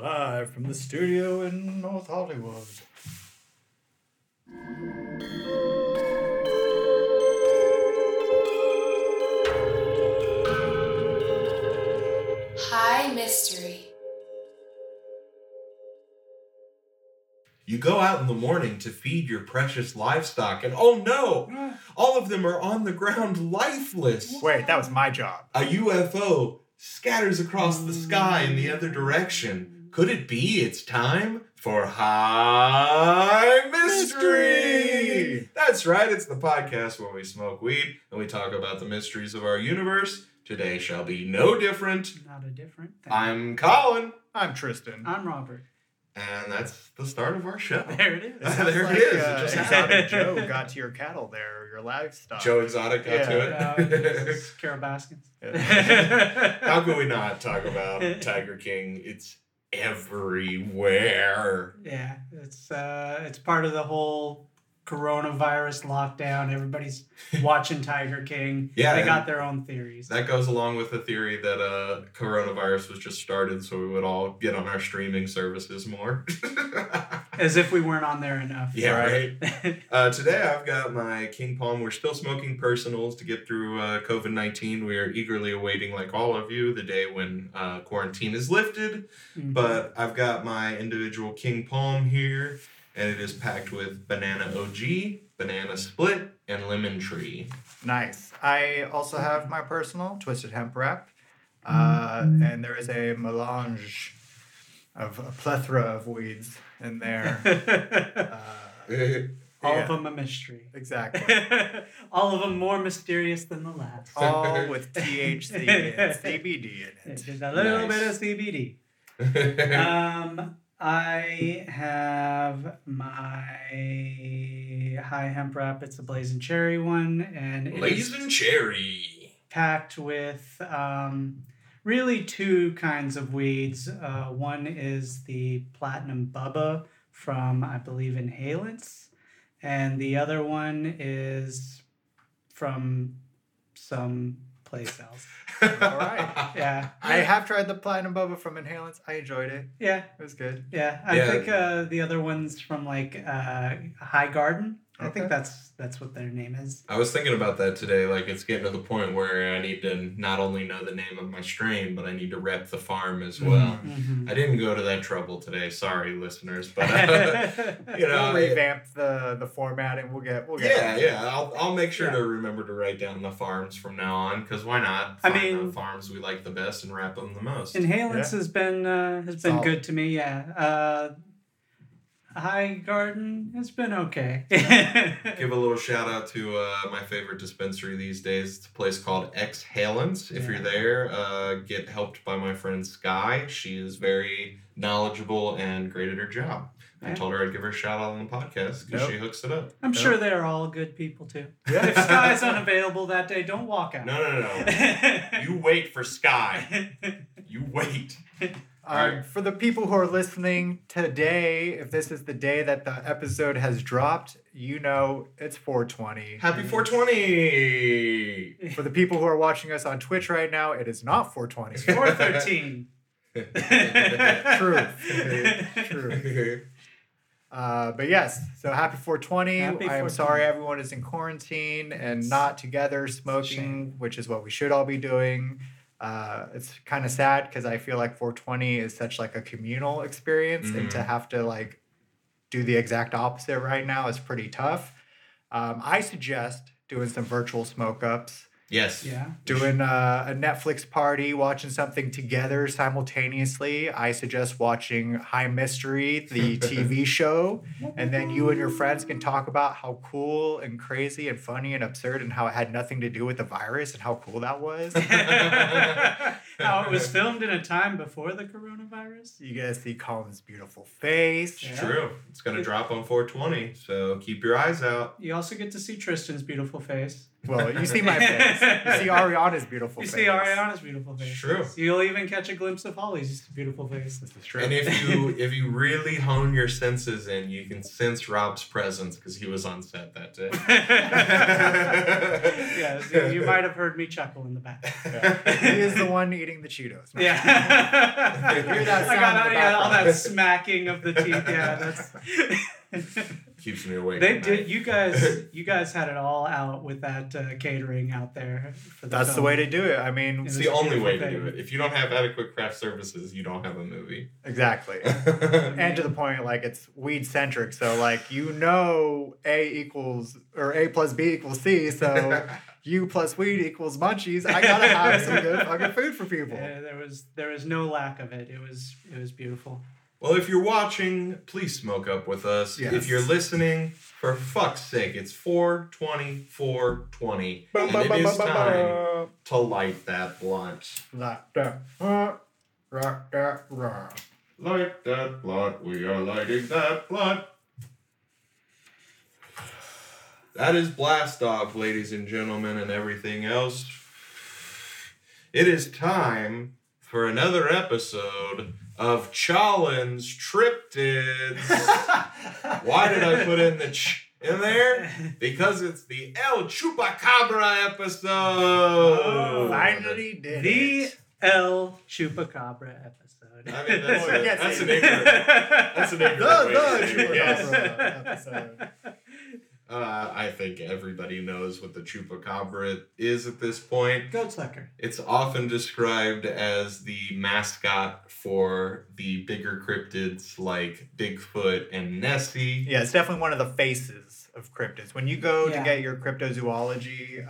live from the studio in North Hollywood. High Mystery. You go out in the morning to feed your precious livestock, and oh no! All of them are on the ground, lifeless! Wait, that was my job. A UFO scatters across the sky in the other direction. Could it be it's time for High Mystery? That's right, it's the podcast where we smoke weed and we talk about the mysteries of our universe. Today shall be no different. Not a different thing. I'm Colin. I'm Tristan. I'm Robert. And that's the start of our show. There it is. There it is. Exotic Joe got to your cattle there, or your livestock. Joe Exotic got to it. Carol Baskins. Yeah. How can we not talk about Tiger King? It's everywhere. Yeah, it's part of the whole coronavirus lockdown. Everybody's watching Tiger King. Yeah, they got their own theories. That goes along with the theory that coronavirus was just started so we would all get on our streaming services more. As if we weren't on there enough. Yeah, right? Today I've got my King Palm. We're still smoking personals to get through COVID-19. We are eagerly awaiting, like all of you, the day when quarantine is lifted. Mm-hmm. But I've got my individual King Palm here. And it is packed with banana OG, banana split, and lemon tree. Nice. I also have my personal twisted hemp wrap. And there is a melange of a plethora of weeds in there. All of them a mystery. Exactly. All of them more mysterious than the last. All with THC and CBD in it. Just a little bit of CBD. I have my high hemp wrap. It's a blazing cherry one, and blazing cherry packed with really two kinds of weeds. One is the platinum bubba from, I believe, Inhalants, and the other one is from some place else. All right. Yeah. I have tried the Platinum Boba from Inhalants. I enjoyed it. Yeah. It was good. Yeah. I think the other one's from like High Garden. Okay. I think that's what their name is. I was thinking about that today. Like, it's getting to the point where I need to not only know the name of my strain, but I need to rep the farm as well. Mm-hmm. I didn't go to that trouble today. Sorry, listeners. But we'll revamp the format and we'll get. Yeah. I'll make sure to remember to write down the farms from now on, because why not? Find the farms we like the best and rep them the most. Inhalants has been good to me. Yeah. High Garden has been okay. Give a little shout out to my favorite dispensary these days. It's a place called Exhalants. If you're there, get helped by my friend Sky. She is very knowledgeable and great at her job. I told her I'd give her a shout out on the podcast because she hooks it up. I'm sure they're all good people too. Yeah. If Sky's unavailable that day, don't walk out. No. You wait for Sky. You wait. For the people who are listening today, if this is the day that the episode has dropped, you know it's 420. Happy 420! For the people who are watching us on Twitch right now, it is not 420. It's 413. True. But yes, so happy 420. I'm sorry everyone is in quarantine and not together smoking, which is what we should all be doing. It's kind of sad because I feel like 420 is such like a communal experience, and to have to like do the exact opposite right now is pretty tough. I suggest doing some virtual smoke ups. Yes. Yeah. Doing a Netflix party, watching something together simultaneously. I suggest watching High Mystery, the TV show, and then you and your friends can talk about how cool and crazy and funny and absurd and how it had nothing to do with the virus and how cool that was. How it was filmed in a time before the coronavirus. You guys see Colin's beautiful face. Yeah. True. It's going to drop on 420, so keep your eyes out. You also get to see Tristan's beautiful face. Well, you see my face. You see Ariana's beautiful face. You see Ariana's beautiful face. True. You'll even catch a glimpse of Holly's beautiful face. This is true. And if you really hone your senses in, you can sense Rob's presence because he was on set that day. Yes, you might have heard me chuckle in the back. Yeah. He is the one eating eating the Cheetos. Man. Yeah. All that smacking of the teeth. Yeah, that's keeps me awake. They did. You guys had it all out with that catering out there. That's the way to do it. I mean, it's the only way to do it. If you don't have adequate craft services, you don't have a movie. Exactly. And to the point, like it's weed centric. So like A plus B equals C. So. You plus weed equals munchies. I gotta have some good fucking food for people. Yeah, there was no lack of it. It was beautiful. Well, if you're watching, please smoke up with us. Yes. If you're listening, for fuck's sake, it's 4/20, and it is time to light that blunt. Light that blunt. We are lighting that blunt. That is blast off, ladies and gentlemen, and everything else. It is time for another episode of Chalin's Triptids. Why did I put in the ch in there? Because it's the El Chupacabra episode. Oh, finally did it. The El Chupacabra episode. I mean, that's an ignorant. That's an ignorant. The Chupacabra episode. I think everybody knows what the Chupacabra is at this point. Goat sucker. It's often described as the mascot for the bigger cryptids like Bigfoot and Nessie. Yeah, it's definitely one of the faces of cryptids. When you go to get your cryptozoology,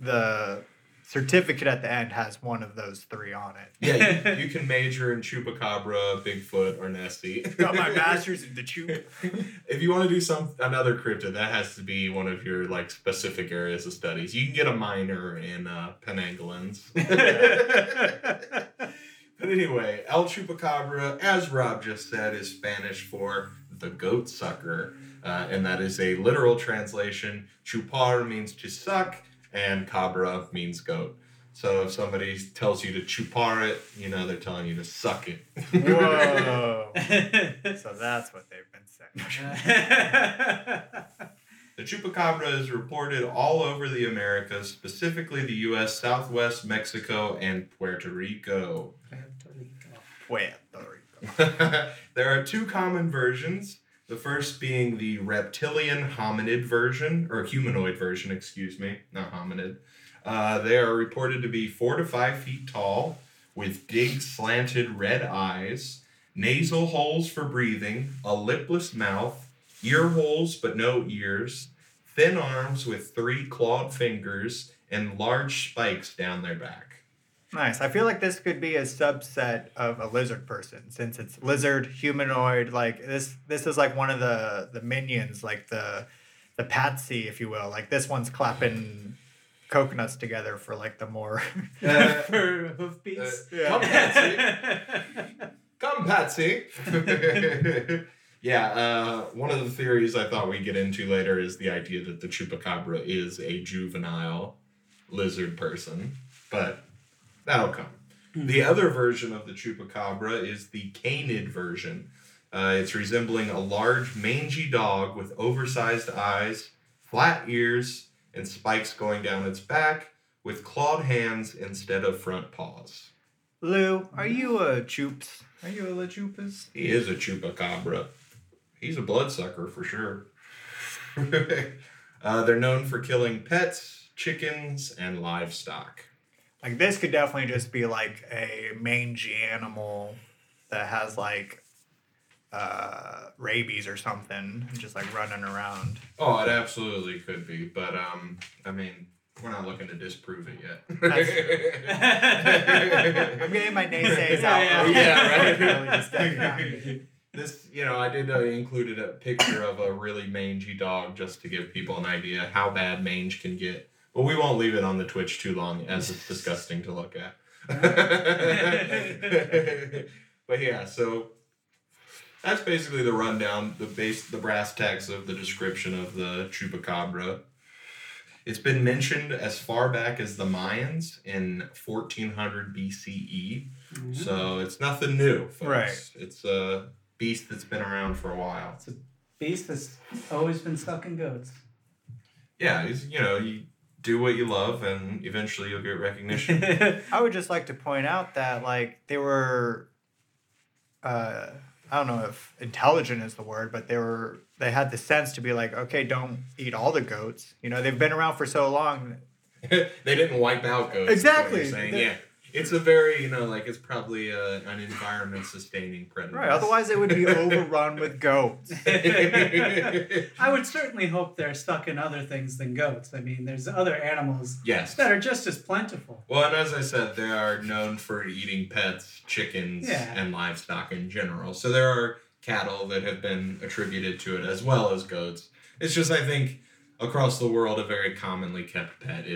the certificate at the end has one of those three on it. Yeah, you can major in Chupacabra, Bigfoot, or Nessie. Got my master's in the Chup. If you want to do another cryptid, that has to be one of your like specific areas of studies. You can get a minor in pangolins. But anyway, El Chupacabra, as Rob just said, is Spanish for the goat sucker, and that is a literal translation. Chupar means to suck, and cabra means goat. So if somebody tells you to chupar it, you know they're telling you to suck it. Whoa. So that's what they've been saying. The Chupacabra is reported all over the Americas, specifically the U.S., Southwest, Mexico, and Puerto Rico. Puerto Rico. There are two common versions. The first being the reptilian hominid version, or humanoid version, excuse me, not hominid. They are reported to be 4 to 5 feet tall, with big slanted red eyes, nasal holes for breathing, a lipless mouth, ear holes but no ears, thin arms with 3 clawed fingers, and large spikes down their back. Nice. I feel like this could be a subset of a lizard person, since it's lizard, humanoid, like this is like one of the minions, like the patsy, if you will. Like this one's clapping coconuts together for like the more for hoofbeats. Come Patsy. Yeah, one of the theories I thought we'd get into later is the idea that the Chupacabra is a juvenile lizard person. But that'll come. The other version of the Chupacabra is the canid version. It's resembling a large, mangy dog with oversized eyes, flat ears, and spikes going down its back, with clawed hands instead of front paws. Lou, are you a Chups? Are you a La Chupas? He is a Chupacabra. He's a bloodsucker for sure. They're known for killing pets, chickens, and livestock. Like, this could definitely just be, like, a mangy animal that has, like, rabies or something, just, like, running around. Oh, it absolutely could be, but, I mean, we're not looking to disprove it yet. That's true. I'm getting my naysays out. Yeah, right. This, you know, I did included a picture of a really mangy dog just to give people an idea how bad mange can get. But we won't leave it on the Twitch too long, as it's disgusting to look at. But yeah, so that's basically the rundown, the brass tacks of the description of the Chupacabra. It's been mentioned as far back as the Mayans in 1400 BCE. Mm-hmm. So it's nothing new, folks. Right. It's a beast that's been around for a while. It's a beast that's always been stuck in goats. Yeah, you do what you love, and eventually you'll get recognition. I would just like to point out that, like, they were, I don't know if intelligent is the word, but they had the sense to be like, okay, don't eat all the goats. You know, they've been around for so long. They didn't wipe out goats. Exactly. Is what you're saying. Yeah. It's a very, you know, like, it's probably an environment-sustaining predator. Right, otherwise they would be overrun with goats. I would certainly hope they're stuck in other things than goats. I mean, there's other animals that are just as plentiful. Well, and as I said, they are known for eating pets, chickens, and livestock in general. So there are cattle that have been attributed to it as well as goats. It's just, I think, across the world, a very commonly kept pet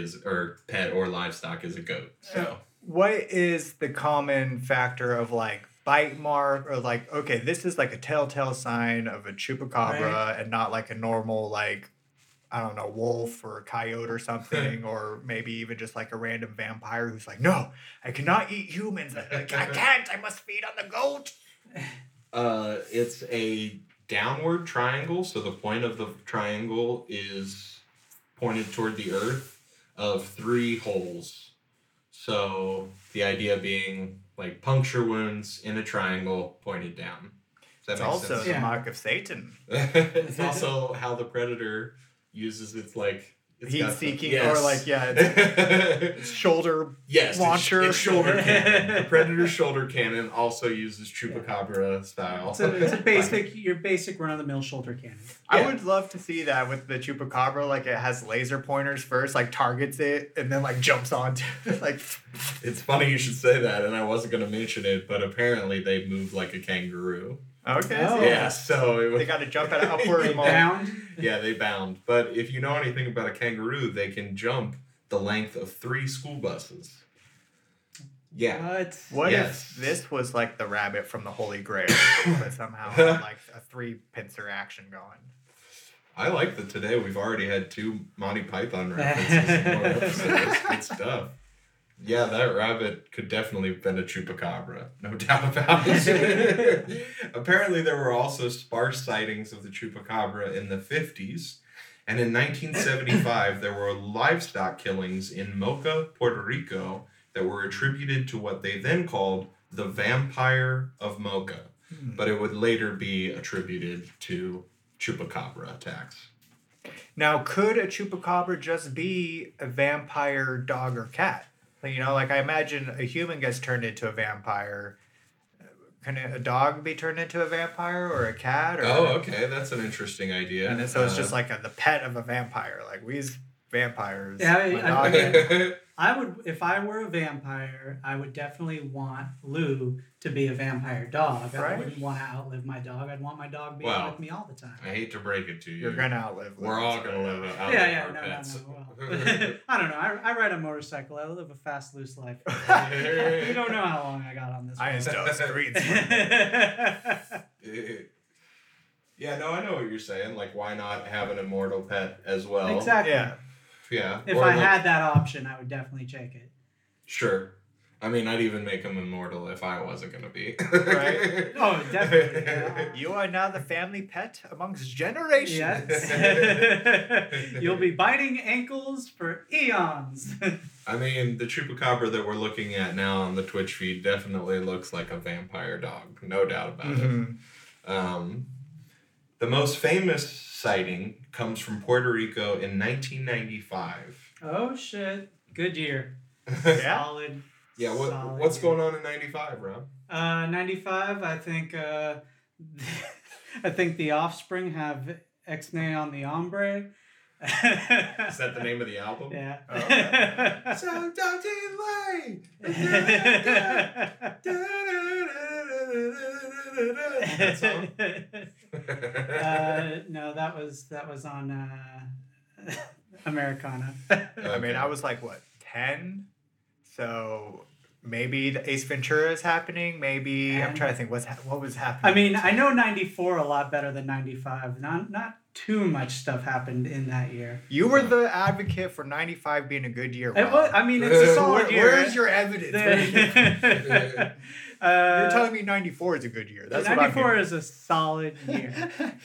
or livestock is a goat, so... What is the common factor of, like, bite mark or, like, okay, this is, like, a telltale sign of a chupacabra and not, like, a normal, like, I don't know, wolf or a coyote or something, or maybe even just, like, a random vampire who's like, no, I cannot eat humans. Like, I can't. I must feed on the goat. It's a downward triangle, so the point of the triangle is pointed toward the earth of three holes. So the idea being, like, puncture wounds in a triangle pointed down. Does that make sense? It's also the mark of Satan. It's also how the predator uses its, like... It's shoulder launcher. It's shoulder cannon. The predator's shoulder cannon also uses chupacabra style. So it's a basic, your basic run-of-the-mill shoulder cannon. Yeah. I would love to see that with the chupacabra. Like, it has laser pointers first, like, targets it, and then, like, jumps onto it. Like, it's funny you should say that, and I wasn't going to mention it, but apparently they move like a kangaroo. Okay. Oh. Yeah, so... They got to jump at an upward bound? Yeah, they bound. But if you know anything about a kangaroo, they can jump the length of 3 school buses. Yeah. What if this was like the rabbit from the Holy Grail, but somehow had like a 3-pincer action going? I like that today we've already had 2 Monty Python references in one episode. It's good stuff. Yeah, that rabbit could definitely have been a chupacabra. No doubt about it. Apparently, there were also sparse sightings of the chupacabra in the 50s. And in 1975, there were livestock killings in Moca, Puerto Rico, that were attributed to what they then called the vampire of Moca. Mm-hmm. But it would later be attributed to chupacabra attacks. Now, could a chupacabra just be a vampire dog or cat? You know, like, I imagine a human gets turned into a vampire. Can a dog be turned into a vampire or a cat? Or okay. That's an interesting idea. And so it's just like the pet of a vampire. Like, we's vampires. Yeah, I would, if I were a vampire, I would definitely want Lou to be a vampire dog. Right? I wouldn't want to outlive my dog. I'd want my dog being with me all the time. I hate to break it to you. You're going to outlive Lou. We're all going to live out. No. I don't know. I ride a motorcycle. I live a fast, loose life. You don't know how long I got on this one. I just don't streets. Yeah, no, I know what you're saying. Like, why not have an immortal pet as well? Exactly. Yeah. If I had that option, I would definitely take it. Sure. I mean, I'd even make him immortal if I wasn't going to be. Right? Oh, definitely. Yeah. You are now the family pet amongst generations. Yes. You'll be biting ankles for eons. I mean, the chupacabra that we're looking at now on the Twitch feed definitely looks like a vampire dog. No doubt about it. The most famous sighting comes from Puerto Rico in 1995. Oh, shit. Good year. Solid. Yeah, what's going on in 95, Rob? 95, I think the Offspring have X-Nay on the Hombre. Is that the name of the album? Yeah. Oh, okay. So don't delay. That song? No, that was on Americana. Okay. I mean, I was like, what, 10? So maybe the Ace Ventura is happening. Maybe, and I'm trying to think what was happening. I mean, I know 94 a lot better than 95. Not too much stuff happened in that year. You were the advocate for 95 being a good year. It's a solid year. Where's your evidence? You're telling me 94 is a good year. That's 94 is a solid year.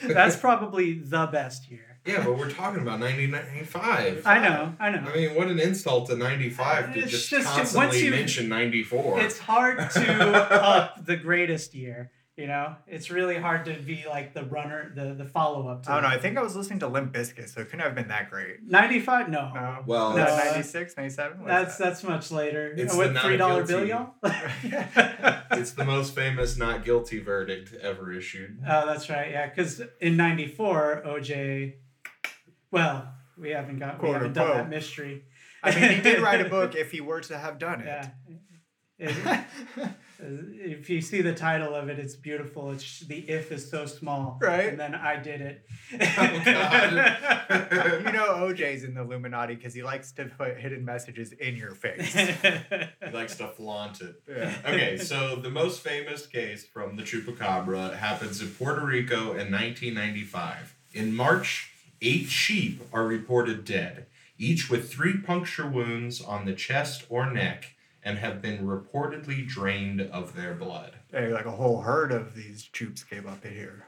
That's probably the best year. Yeah, but we're talking about 1995. I know. I mean, what an insult to 95 to just constantly mention 94. It's hard to up the greatest year. You know, it's really hard to be like the runner, the follow-up to. I don't know. I think I was listening to Limp Bizkit, so it couldn't have been that great. 95? No. Well, no, 96, 97? That's much later. It's with the $3 bill, y'all? It's the most famous not guilty verdict ever issued. Oh, that's right. Yeah, because in 94, OJ, well, we haven't done that mystery. I mean, he did write a book if he were to have done it. Yeah. If you see the title of it, it's beautiful. It's the if is so small. Right. And then I did it. Oh, God. You know OJ's in the Illuminati because he likes to put hidden messages in your face. He likes to flaunt it. Yeah. Okay, so the most famous case from the Chupacabra happens in Puerto Rico in 1995. In March, 8 sheep are reported dead, each with 3 puncture wounds on the chest or neck, and have been reportedly drained of their blood. Hey, like a whole herd of these choops came up in here.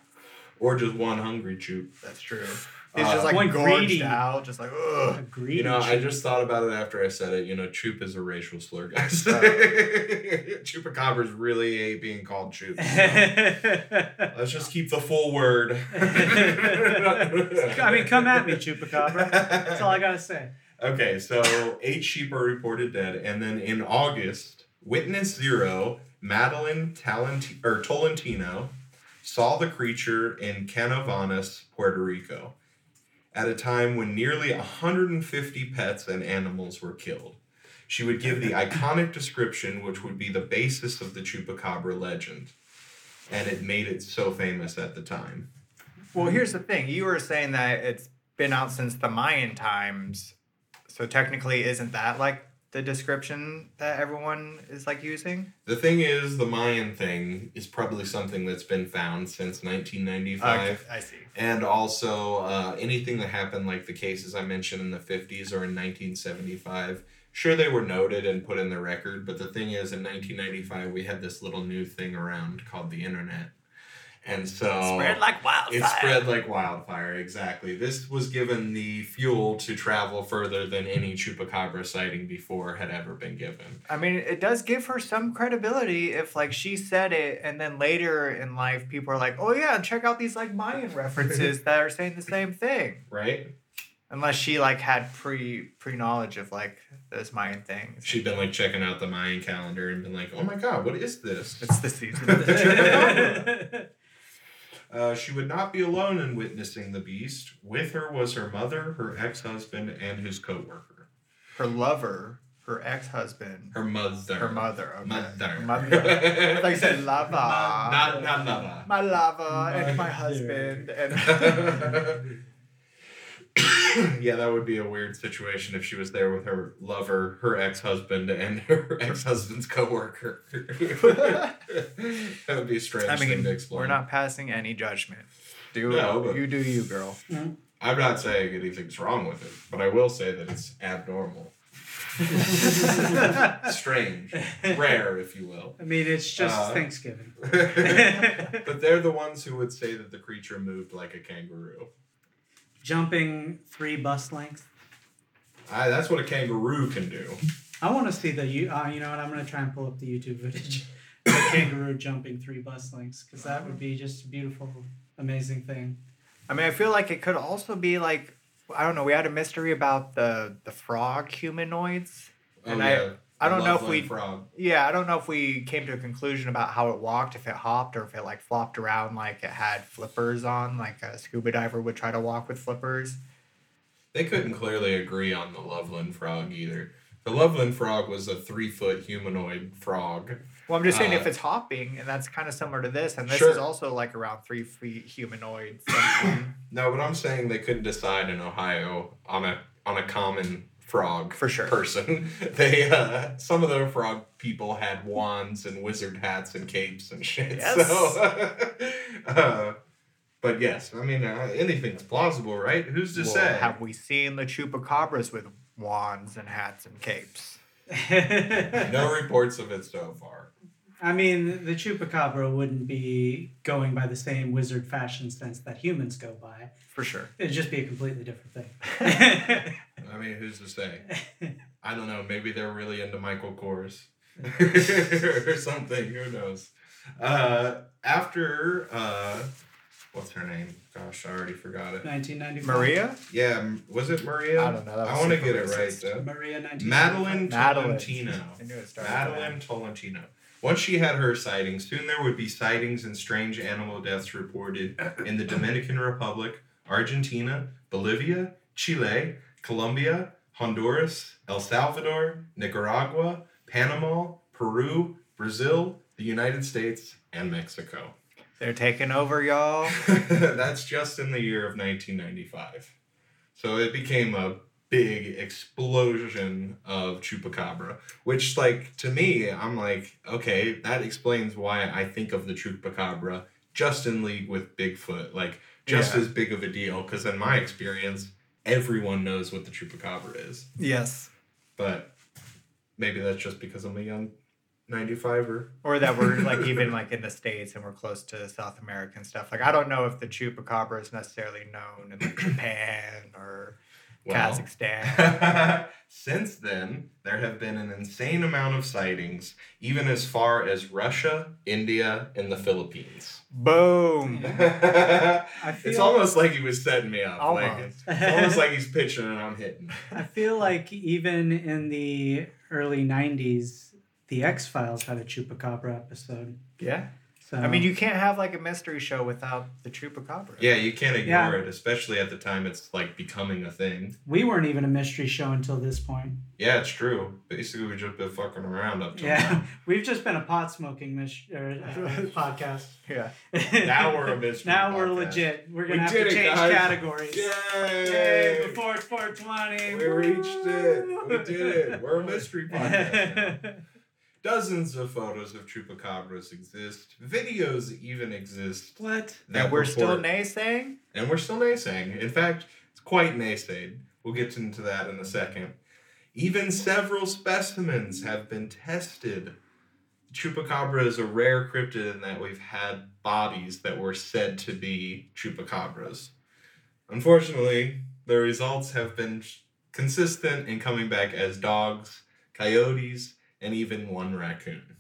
Or just one hungry choop. That's true. It's just like gorged out, just like, ugh. You know, I just thought about it after I said it. You know, choop is a racial slur, guys. Chupacabras really hate being called choop. So. Let's just keep the full word. I mean, come at me, Chupacabra. That's all I gotta say. Okay, so 8 sheep are reported dead, and then in August, Witness Zero, Madelyne Tolentino, saw the creature in Canovanas, Puerto Rico, at a time when nearly 150 pets and animals were killed. She would give the iconic description, which would be the basis of the Chupacabra legend, and it made it so famous at the time. Well, here's the thing. You were saying that it's been out since the Mayan times. So technically, isn't that like the description that everyone is like using? The thing is, the Mayan thing is probably something that's been found since 1995. Okay, I see. And also, anything that happened, like the cases I mentioned in the 50s or in 1975, sure, they were noted and put in the record. But the thing is, in 1995, we had this little new thing around called the internet. And so it spread like wildfire. Exactly. This was given the fuel to travel further than any Chupacabra sighting before had ever been given. I mean, it does give her some credibility if, like, she said it, and then later in life, people are like, oh, yeah, check out these, like, Mayan references that are saying the same thing. Right. Unless she, like, had pre-knowledge of, like, those Mayan things. She'd been, like, checking out the Mayan calendar and been like, oh, my God, what is this? It's the season of the Chupacabra. She would not be alone in witnessing the beast. With her was her mother, her ex-husband, and his co-worker. Her lover, her ex-husband. Her mother. Okay. Mother. Like I said, lover. Not lover. My lover and my husband. And yeah, that would be a weird situation if she was there with her lover, her ex-husband, and her ex-husband's co-worker. That would be a strange thing to explore. We're not passing any judgment. You do you, girl. Mm-hmm. I'm not saying anything's wrong with it, but I will say that it's abnormal. Strange. Rare, if you will. I mean, it's just Thanksgiving. But they're the ones who would say that the creature moved like a kangaroo. Jumping 3 bus lengths. That's what a kangaroo can do. I want to see the... you know what? I'm going to try and pull up the YouTube footage. The kangaroo jumping 3 bus lengths. Because that would be just a beautiful, amazing thing. I mean, I feel like it could also be like... I don't know. We had a mystery about the frog humanoids. I don't know if we came to a conclusion about how it walked, if it hopped or if it like flopped around like it had flippers on, like a scuba diver would try to walk with flippers. They couldn't clearly agree on the Loveland frog either. The Loveland frog was a 3-foot humanoid frog. Well, I'm just saying if it's hopping, and that's kind of similar to this, and this is also like around 3 feet humanoid. No, but I'm saying they couldn't decide in Ohio on a common frog for sure person. They some of the frog people had wands and wizard hats and capes and shit. Yes. So but yes, I mean anything's plausible, right? Who's to say? Have we seen the Chupacabras with wands and hats and capes? No reports of it so far. I mean, the chupacabra wouldn't be going by the same wizard fashion sense that humans go by. For sure. It'd just be a completely different thing. I mean, who's to say? I don't know. Maybe they're really into Michael Kors or something. Who knows? After, what's her name? Gosh, I already forgot it. 1995. Maria? Yeah. Was it Maria? I don't know. I want to get it right, though. Maria 1995. Madelyne Tolentino. Once she had her sightings, soon there would be sightings and strange animal deaths reported in the Dominican Republic, Argentina, Bolivia, Chile, Colombia, Honduras, El Salvador, Nicaragua, Panama, Peru, Brazil, the United States, and Mexico. They're taking over, y'all. That's just in the year of 1995. So it became a big explosion of chupacabra, which, like, to me, I'm like, okay, that explains why I think of the chupacabra just in league with Bigfoot, like, just as big of a deal, because in my experience, everyone knows what the chupacabra is. Yes. But maybe that's just because I'm a young 95er. Or that we're, like, even, like, in the States and we're close to South American stuff. Like, I don't know if the chupacabra is necessarily known in, like, Japan or... Well, Kazakhstan. Since then, there have been an insane amount of sightings, even as far as Russia, India, and the Philippines. Boom! It's almost like he was setting me up. Almost. Like, it's almost like he's pitching and I'm hitting. I feel like even in the early 90s, the X-Files had a chupacabra episode. Yeah. So, I mean, you can't have, like, a mystery show without the chupacabra. Yeah, you can't ignore it, especially at the time it's, like, becoming a thing. We weren't even a mystery show until this point. Yeah, it's true. Basically, we've just been fucking around up till now. We've just been a pot-smoking podcast. Yeah. Now we're a mystery Now podcast. We're legit. We're going to have to change categories. Yay! Before 420. We reached it. We did it. We're a mystery podcast now. Dozens of photos of chupacabras exist. Videos even exist. What? That we're still naysaying? And we're still naysaying. In fact, it's quite naysayed. We'll get into that in a second. Even several specimens have been tested. Chupacabra is a rare cryptid in that we've had bodies that were said to be chupacabras. Unfortunately, the results have been consistent in coming back as dogs, coyotes, and even one raccoon.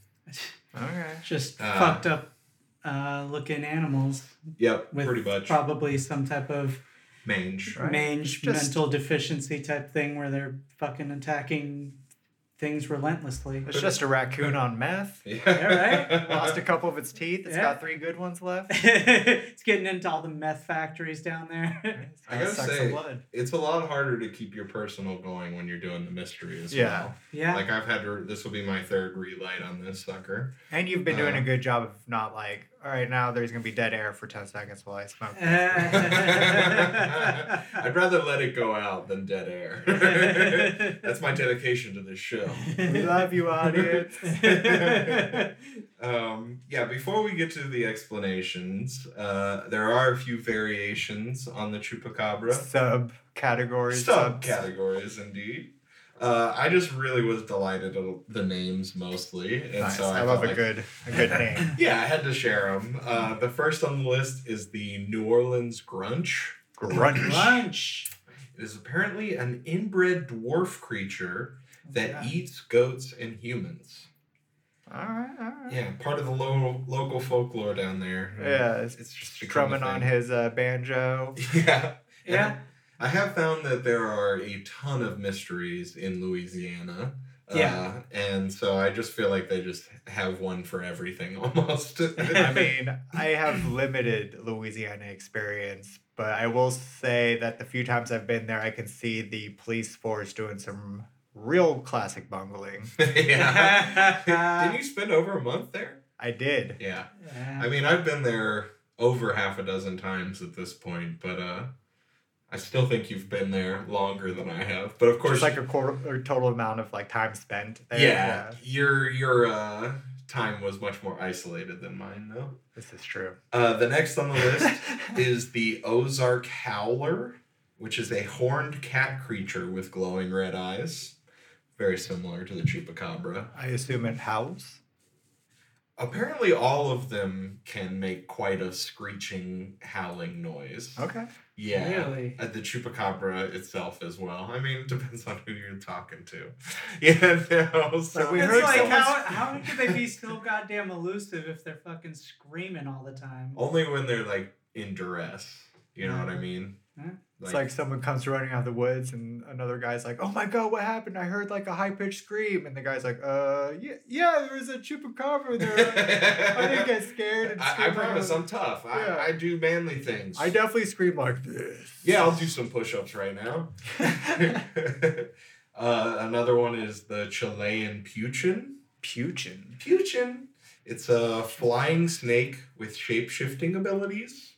All right. Just fucked up looking animals. Yep, pretty much. Probably some type of mange, right? Just mental deficiency type thing where they're fucking attacking things relentlessly. It's just a raccoon on meth. Yeah. Yeah, right? Lost a couple of its teeth. It's got three good ones left. It's getting into all the meth factories down there. I gotta say, it's a lot harder to keep your personal going when you're doing the mystery as well. Yeah. Like, I've had to, this will be my third relight on this sucker. And you've been doing a good job of not, like, all right, now there's going to be dead air for 10 seconds while I smoke. I'd rather let it go out than dead air. That's my dedication to this show. We love you, audience. Before we get to the explanations, there are a few variations on the chupacabra. Subcategories. Subcategories, indeed. I just really was delighted at the names mostly. And nice. So I love a good name. Yeah, I had to share them. The first on the list is the New Orleans Grunch. Grunch. It is apparently an inbred dwarf creature that eats goats and humans. All right. Yeah, part of the local folklore down there. Yeah, it's just strumming on his banjo. Yeah. I have found that there are a ton of mysteries in Louisiana. And so I just feel like they just have one for everything almost. I mean, I have limited Louisiana experience, but I will say that the few times I've been there, I can see the police force doing some real classic bungling. Did you spend over a month there? I did. Yeah. I mean, I've been there over half a dozen times at this point, but... I still think you've been there longer than I have, but of course, just like a total amount of like time spent there. Yeah, your time was much more isolated than mine, though. This is true. The next on the list is the Ozark Howler, which is a horned cat creature with glowing red eyes, very similar to the chupacabra. I assume it howls. Apparently all of them can make quite a screeching, howling noise. Okay. Yeah. Really? The Chupacabra itself as well. I mean, it depends on who you're talking to. So we heard like, how can they be so goddamn elusive if they're fucking screaming all the time? Only when they're, like, in duress. You know what I mean? Huh? It's like someone comes running out of the woods and another guy's like, oh my God, what happened? I heard like a high-pitched scream. And the guy's like, yeah, there was a Chupacabra there. I didn't get scared. And I promise I'm tough. Yeah. I do manly things. I definitely scream like this. Yeah, I'll do some push-ups right now. Another one is the Chilean Peuchen. Peuchen. It's a flying snake with shape-shifting abilities.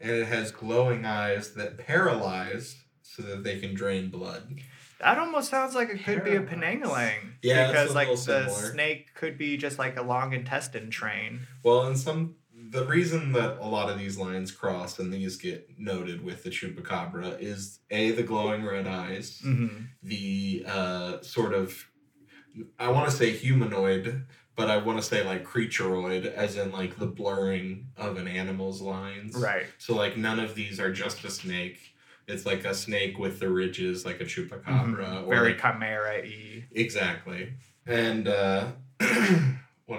And it has glowing eyes that paralyze so that they can drain blood. That almost sounds like it could be a penangling. Yeah, because like the snake could be just like a long intestine train. Well, and the reason that a lot of these lines cross and these get noted with the Chupacabra is A, the glowing red eyes, the sort of, I want to say humanoid, but I want to say, like, creatureoid, as in, like, the blurring of an animal's lines. Right. So, like, none of these are just a snake. It's, like, a snake with the ridges, like a Chupacabra. Mm-hmm. Very like, chimera-y. Exactly. And what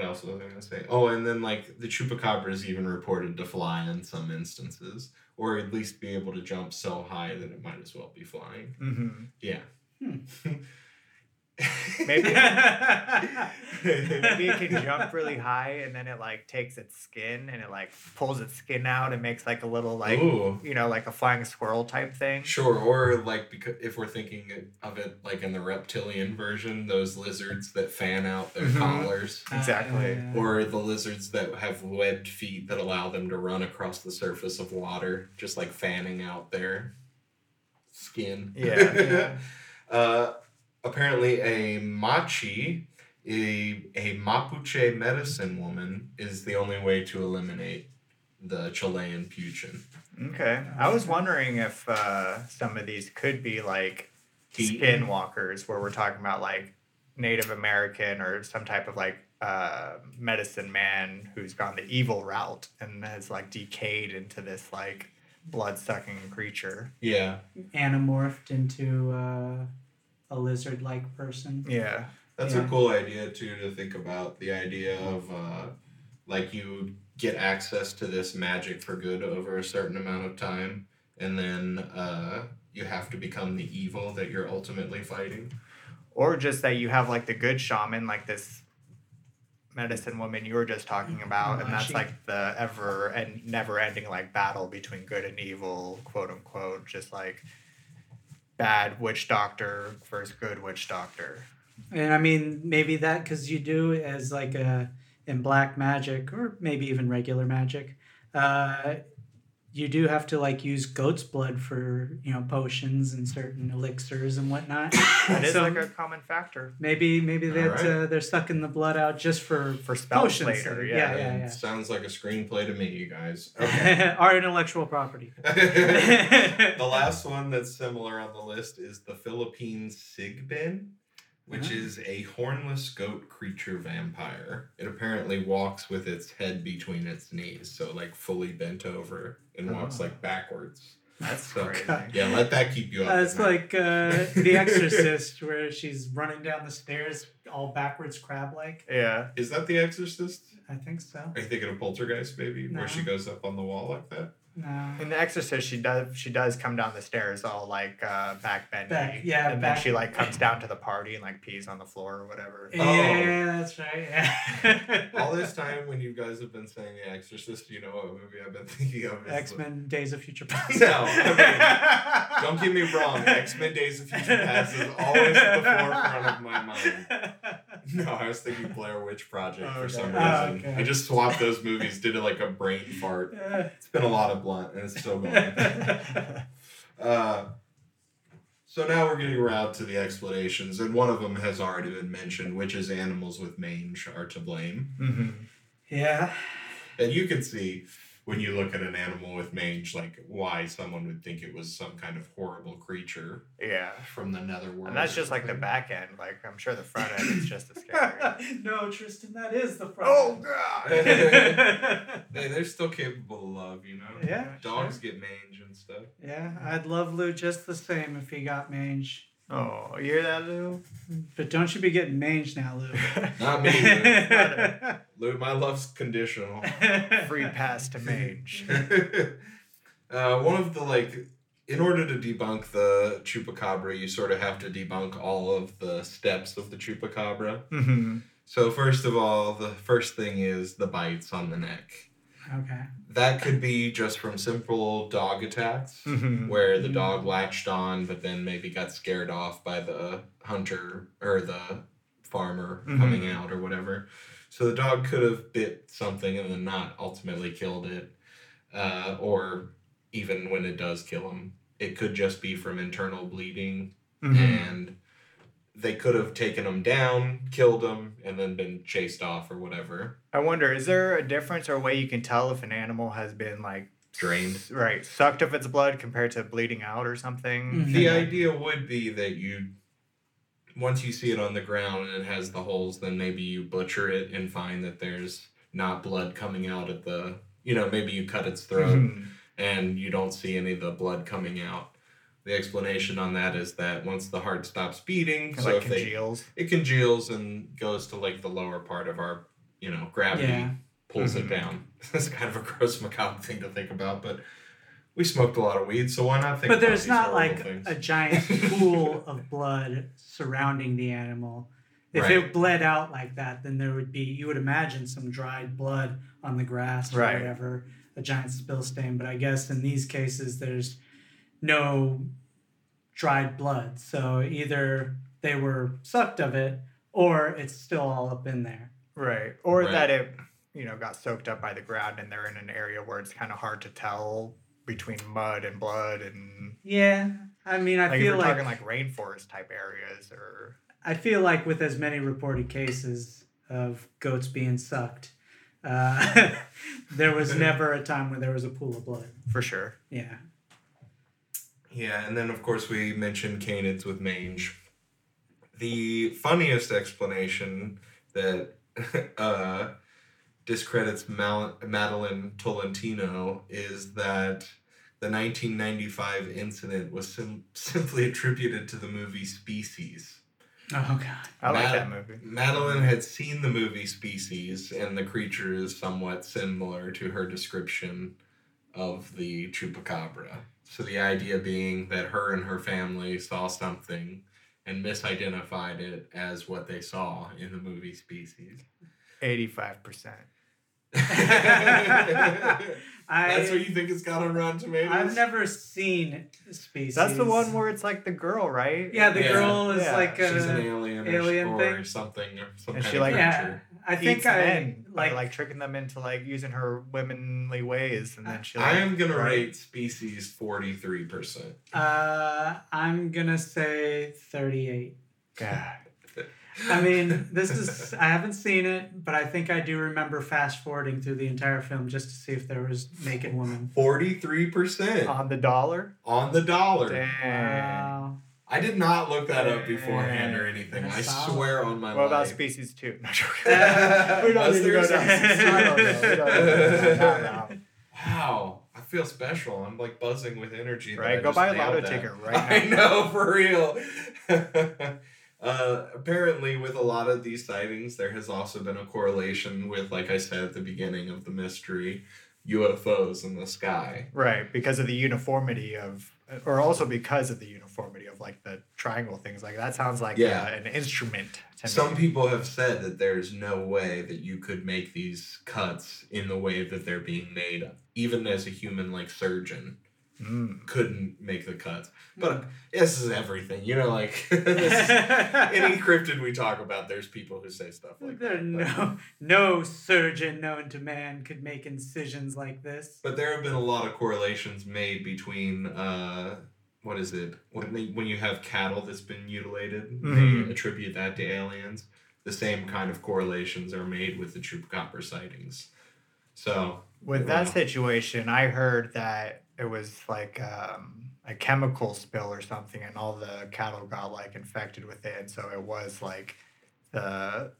else was I going to say? Oh, and then, like, the Chupacabra is even reported to fly in some instances, or at least be able to jump so high that it might as well be flying. Mm-hmm. Yeah. Maybe it can jump really high and then it like takes its skin and it like pulls its skin out and makes like a little like you know like a flying squirrel type thing. Sure, or like because if we're thinking of it like in the reptilian version, those lizards that fan out their collars. Exactly. Or the lizards that have webbed feet that allow them to run across the surface of water, just like fanning out their skin. Yeah. Apparently, a machi, a Mapuche medicine woman, is the only way to eliminate the Chilean Peuchen. Okay. I was wondering if some of these could be, like, skinwalkers, where we're talking about, like, Native American or some type of, like, medicine man who's gone the evil route and has, like, decayed into this, like, blood-sucking creature. Yeah. Anamorphed into... a lizard-like person. Yeah. That's a cool idea, too, to think about. The idea of, like, you get access to this magic for good over a certain amount of time, and then you have to become the evil that you're ultimately fighting. Or just that you have, like, the good shaman, like this medicine woman you were just talking about, and that's, like, the never-ending, like, battle between good and evil, quote-unquote, just, like... bad witch doctor versus good witch doctor. And I mean, maybe that, because you do as like in black magic or maybe even regular magic, you do have to like use goat's blood for, you know, potions and certain elixirs and whatnot. That is like a common factor. Maybe that they're sucking the blood out just for spells potions later. Yeah. Sounds like a screenplay to me, you guys. Okay. Our intellectual property. The last one that's similar on the list is the Philippine Sigbin, which is a hornless goat creature vampire. It apparently walks with its head between its knees, so like fully bent over and walks like backwards. That's crazy. Yeah, let that keep you up. It's like The Exorcist, where she's running down the stairs all backwards crab-like. Yeah. Is that The Exorcist? I think so. Are you thinking of Poltergeist, maybe, where she goes up on the wall like that? No. In The Exorcist, she does come down the stairs all like backbending. Then she like comes down to the party and like pees on the floor or whatever. Yeah, that's right. Yeah. All this time when you guys have been saying The Exorcist, you know what movie I've been thinking of? X-Men Days of Future Past. No, I mean, don't get me wrong. X-Men Days of Future Past is always at the forefront of my mind. No, I was thinking Blair Witch Project for some reason. Okay. I just swapped those movies, did it like a brain fart. It's been a lot of blunt, and it's still going. So now we're getting around to the explanations, and one of them has already been mentioned, which is animals with mange are to blame. Mm-hmm. Yeah. And you can see... when you look at an animal with mange, like why someone would think it was some kind of horrible creature. Yeah. From the netherworld. And that's just like the back end. Like, I'm sure the front end is just as scary. No, Tristan, that is the front end. Oh, God. Hey, they're still capable of love, you know? Yeah. Dogs get mange and stuff. Yeah, I'd love Lou just the same if he got mange. Oh, you hear that, Lou? But don't you be getting mange now, Lou. Not me, Lou. Lou, my love's conditional. Free pass to mange. One of the, like, in order to debunk the chupacabra, you sort of have to debunk all of the steps of the chupacabra. Mm-hmm. So first of all, the first thing is the bites on the neck. Okay. That could be just from simple dog attacks, mm-hmm. where the dog latched on, but then maybe got scared off by the hunter or the farmer mm-hmm. coming out or whatever. So the dog could have bit something and then not ultimately killed it. Or even when it does kill him, it could just be from internal bleeding. Mm-hmm. And they could have taken him down, killed him, and then been chased off or whatever. I wonder, is there a difference or a way you can tell if an animal has been, like... drained? Right. Sucked of its blood compared to bleeding out or something? Mm-hmm. The idea would be that you... once you see it on the ground and it has the holes, then maybe you butcher it and find that there's not blood coming out at the... you know, maybe you cut its throat mm-hmm. and you don't see any of the blood coming out. The explanation on that is that once the heart stops beating, so like congeals. It congeals and goes to like the lower part of our, you know, gravity pulls mm-hmm. it down. That's kind of a gross macabre thing to think about, but we smoked a lot of weed, so why not think about these horrible things? But there's not like a giant pool of blood surrounding the animal. If right. it bled out like that, then there would be, you would imagine some dried blood on the grass or right. whatever, a giant spill stain. But I guess in these cases, there's no dried blood. So either they were sucked of it or it's still all up in there. Right. Or right. that it, you know, got soaked up by the ground and they're in an area where it's kind of hard to tell between mud and blood and... yeah. I mean, I feel like... we're talking like rainforest type areas or... I feel like with as many reported cases of goats being sucked, there was never a time where there was a pool of blood. For sure. Yeah. Yeah, and then, of course, we mentioned canids with mange. The funniest explanation that discredits Madelyne Tolentino is that the 1995 incident was simply attributed to the movie Species. Oh, God. I like that movie. Madelyne had seen the movie Species, and the creature is somewhat similar to her description of the chupacabra. So the idea being that her and her family saw something and misidentified it as what they saw in the movie Species. 85%. That's what you think it's got on Rotten Tomatoes? I've never seen Species. That's the one where it's like the girl, right? Yeah, the girl is like she's an alien or something. And she like creature. I think I tricking them into like using her womanly ways, and then she. Like, I am gonna rate Species 43%. I'm gonna say 38. God. I mean, this is. I haven't seen it, but I think I do remember fast forwarding through the entire film just to see if there was naked woman. 43% on the dollar. On the dollar. Wow. I did not look that up beforehand or anything. I swear on my life. What about Species 2? We don't need to go down. Wow. I feel special. I'm like buzzing with energy. Right. Go buy a lotto ticket right now. I know, for real. Apparently, with a lot of these sightings, there has also been a correlation with, like I said at the beginning of the mystery, UFOs in the sky. Right. Because of the uniformity of... or also because of the uniformity of like the triangle things, like that sounds like an instrument. Some people have said that there's no way that you could make these cuts in the way that they're being made, even as a human like surgeon couldn't make the cuts. But this is everything, you know. Like any cryptid we talk about, there's people who say stuff like that. No surgeon known to man could make incisions like this. But there have been a lot of correlations made between when you have cattle that's been mutilated, they attribute that to aliens. The same kind of correlations are made with the chupacabra sightings. So with that situation, I heard that it was like a chemical spill or something, and all the cattle got like infected with it. And so it was like the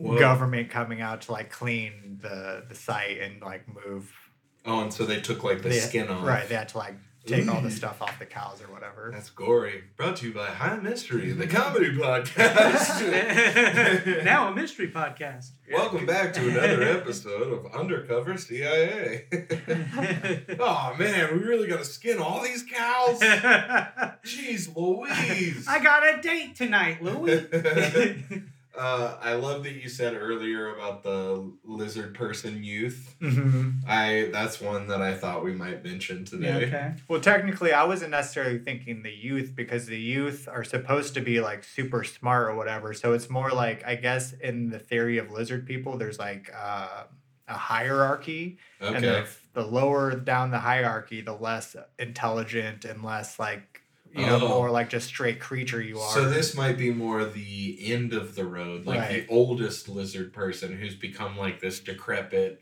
government coming out to like clean the site and like move. Oh, and so they took like the skin off. Right, they had to like take all the stuff off the cows or whatever. That's gory. Brought to you by High Mystery, the comedy podcast. Now a mystery podcast. Welcome back to another episode of Undercover CIA. Oh man, we really gotta skin all these cows? Jeez Louise. I got a date tonight, Louie. I love that you said earlier about the lizard person youth. Mm-hmm. That's one that I thought we might mention today. Yeah, okay. Well, technically, I wasn't necessarily thinking the youth because the youth are supposed to be like super smart or whatever. So it's more like, I guess, in the theory of lizard people, there's like a hierarchy. Okay. And the lower down the hierarchy, the less intelligent and less like, you know, more like just straight creature you are. So this might be more the end of the road, like right. The oldest lizard person who's become like this decrepit,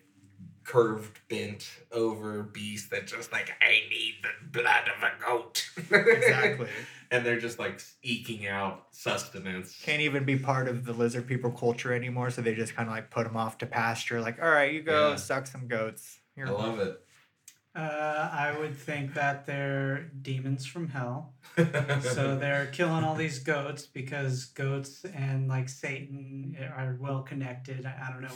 curved, bent over beast that's just like, I need the blood of a goat. Exactly. And they're just like eking out sustenance. Can't even be part of the lizard people culture anymore, so they just kind of like put them off to pasture. Like, all right, you go suck some goats. Here, I love it. I would think that they're demons from hell. So they're killing all these goats because goats and like Satan are well connected. I don't know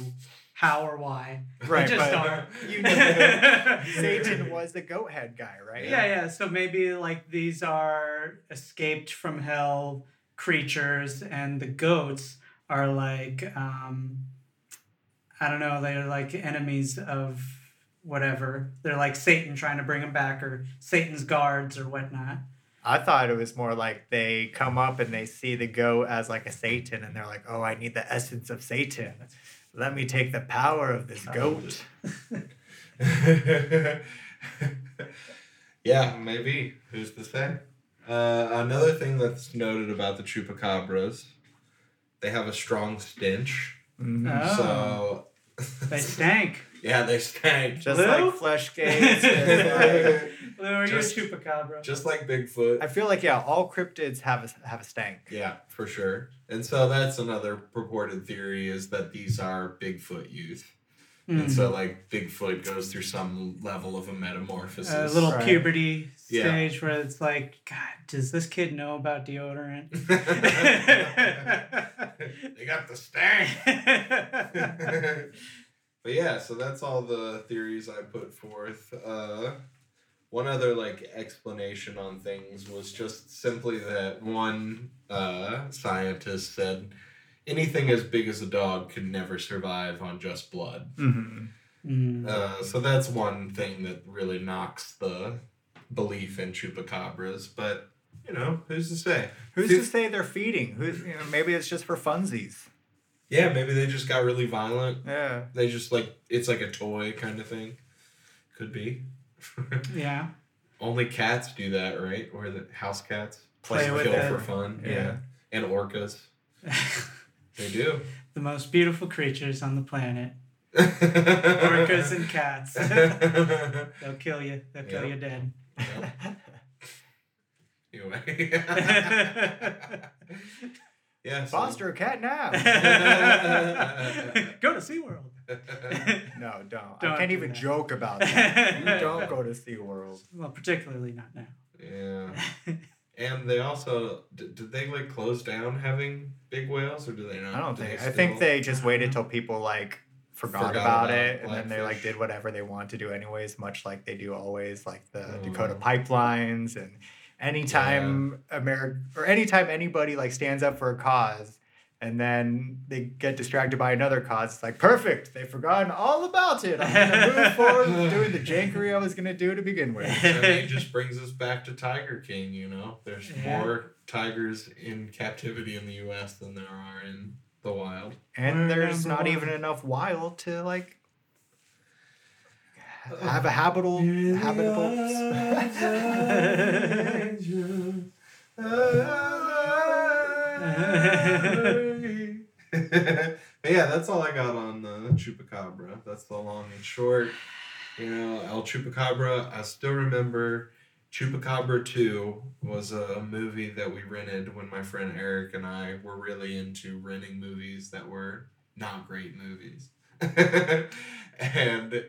how or why. Right. They just are. You know, Satan was the goat head guy, right? Yeah. So maybe like these are escaped from hell creatures, and the goats are like, I don't know, they're like enemies of whatever. They're like Satan trying to bring them back, or Satan's guards or whatnot. I thought it was more like they come up and they see the goat as like a Satan, and they're like, oh, I need the essence of Satan. Let me take the power of this goat. Yeah, maybe. Who's to say? Another thing that's noted about the chupacabras, they have a strong stench. Mm-hmm. Oh. So they stank. Yeah, they stank. Just Lou? Like flesh gates. Lou, are you a chupacabra? Just like Bigfoot. I feel like, all cryptids have a stank. Yeah, for sure. And so that's another purported theory, is that these are Bigfoot youth. Mm-hmm. And so, like, Bigfoot goes through some level of a metamorphosis. A little puberty stage where it's like, God, does this kid know about deodorant? They got the stank. But yeah, so that's all the theories I put forth. One other like explanation on things was just simply that one scientist said anything as big as a dog could never survive on just blood. Mm-hmm. Mm-hmm. So that's one thing that really knocks the belief in chupacabras. But you know, who's to say? Who's to say they're feeding? Maybe it's just for funsies. Yeah, maybe they just got really violent. Yeah. They just, like, it's like a toy kind of thing. Could be. Yeah. Only cats do that, right? Or the house cats. Play with it. For fun. Yeah. And orcas. They do. The most beautiful creatures on the planet. Orcas and cats. They'll kill you. They'll kill you dead. Yep. Anyway. Yeah, foster a cat now. Go to SeaWorld. No, don't. I can't even joke about that. You don't go to SeaWorld. Well, particularly not now. Yeah. And they also, did they like close down having big whales, or do they not? I don't think. I think they just waited till people like forgot about it, and then they like did whatever they want to do anyways, much like they do always, like the Dakota pipelines and... Anytime America, or anytime anybody like stands up for a cause and then they get distracted by another cause, it's like, perfect, they've forgotten all about it. I'm going to move forward with doing the jankery I was going to do to begin with. I mean, it just brings us back to Tiger King, you know? There's more tigers in captivity in the U.S. than there are in the wild. And there's not even enough wild to like... I have a habitable. But yeah, that's all I got on the Chupacabra. That's the long and short. You know, El Chupacabra, I still remember Chupacabra 2 was a movie that we rented when my friend Eric and I were really into renting movies that were not great movies. And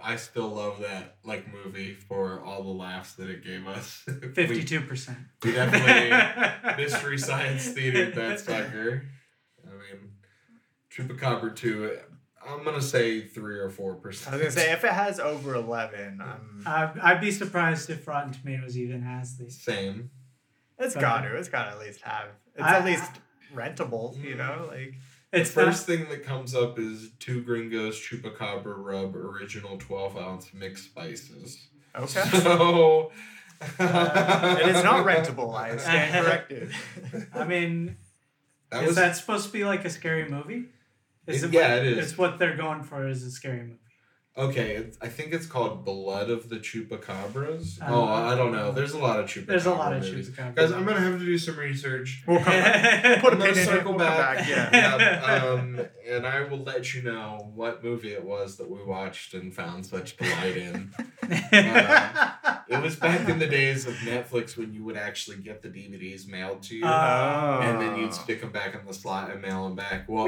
I still love that like movie for all the laughs that it gave us. 52%. We definitely Mystery Science Theater that sucker. I mean, Chupacabra 2, I'm going to say 3 or 4%. I was going to say, if it has over 11, I'd be surprised if Rotten Tomatoes even has these. Same. It's got to at least have. It's at least rentable, you know? Like. It's the first thing that comes up is two Gringos Chupacabra Rub Original 12-ounce Mixed Spices. Okay. So... it is not rentable, I stand corrected. I mean, is that supposed to be like a scary movie? It is. It's what they're going for is a scary movie. Okay, I think it's called Blood of the Chupacabras. I don't know. There's a lot of Chupacabras. Guys, I'm going to have to do some research. We'll come back. We'll circle back. Yeah. And I will let you know what movie it was that we watched and found such delight in. It was back in the days of Netflix when you would actually get the DVDs mailed to you. Oh. And then you'd stick them back in the slot and mail them back. Well,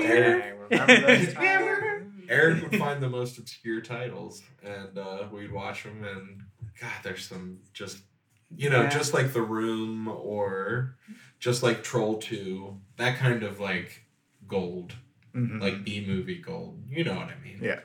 Eric would find the most obscure titles, and we'd watch them, and God, there's some just, you know, just like The Room or just like Troll 2, that kind of like gold, like B-movie gold. You know what I mean? Yeah.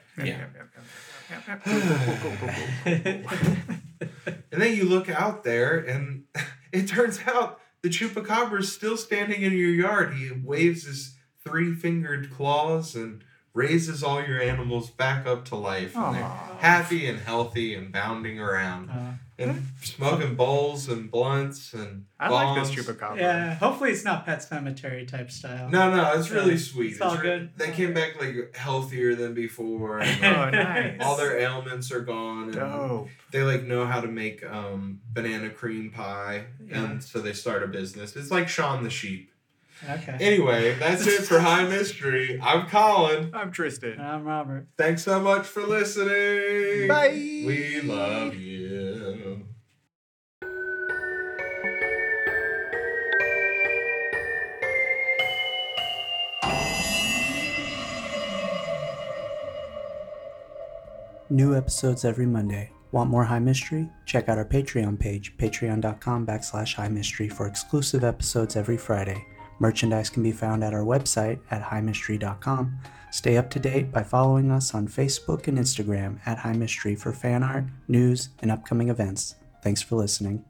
And then you look out there, and it turns out the Chupacabra's still standing in your yard. He waves his three-fingered claws and raises all your animals back up to life. And they're happy and healthy and bounding around. And smoking bowls and blunts and bombs. I like this Chupacabra. Yeah, hopefully it's not Pet Cemetery type style. No, it's really sweet. It's all good. They came back like healthier than before. And, nice. All their ailments are gone. Dope. And they like know how to make banana cream pie. Yeah. And so they start a business. It's like Shaun the Sheep. Okay. Anyway, that's it for High Mystery. I'm Colin. I'm Tristan. And I'm Robert. Thanks so much for listening. Bye. We love you. New episodes every Monday. Want more High Mystery? Check out our Patreon page, patreon.com/highmystery, for exclusive episodes every Friday. Merchandise can be found at our website at highmystery.com. Stay up to date by following us on Facebook and Instagram at High Mystery for fan art, news, and upcoming events. Thanks for listening.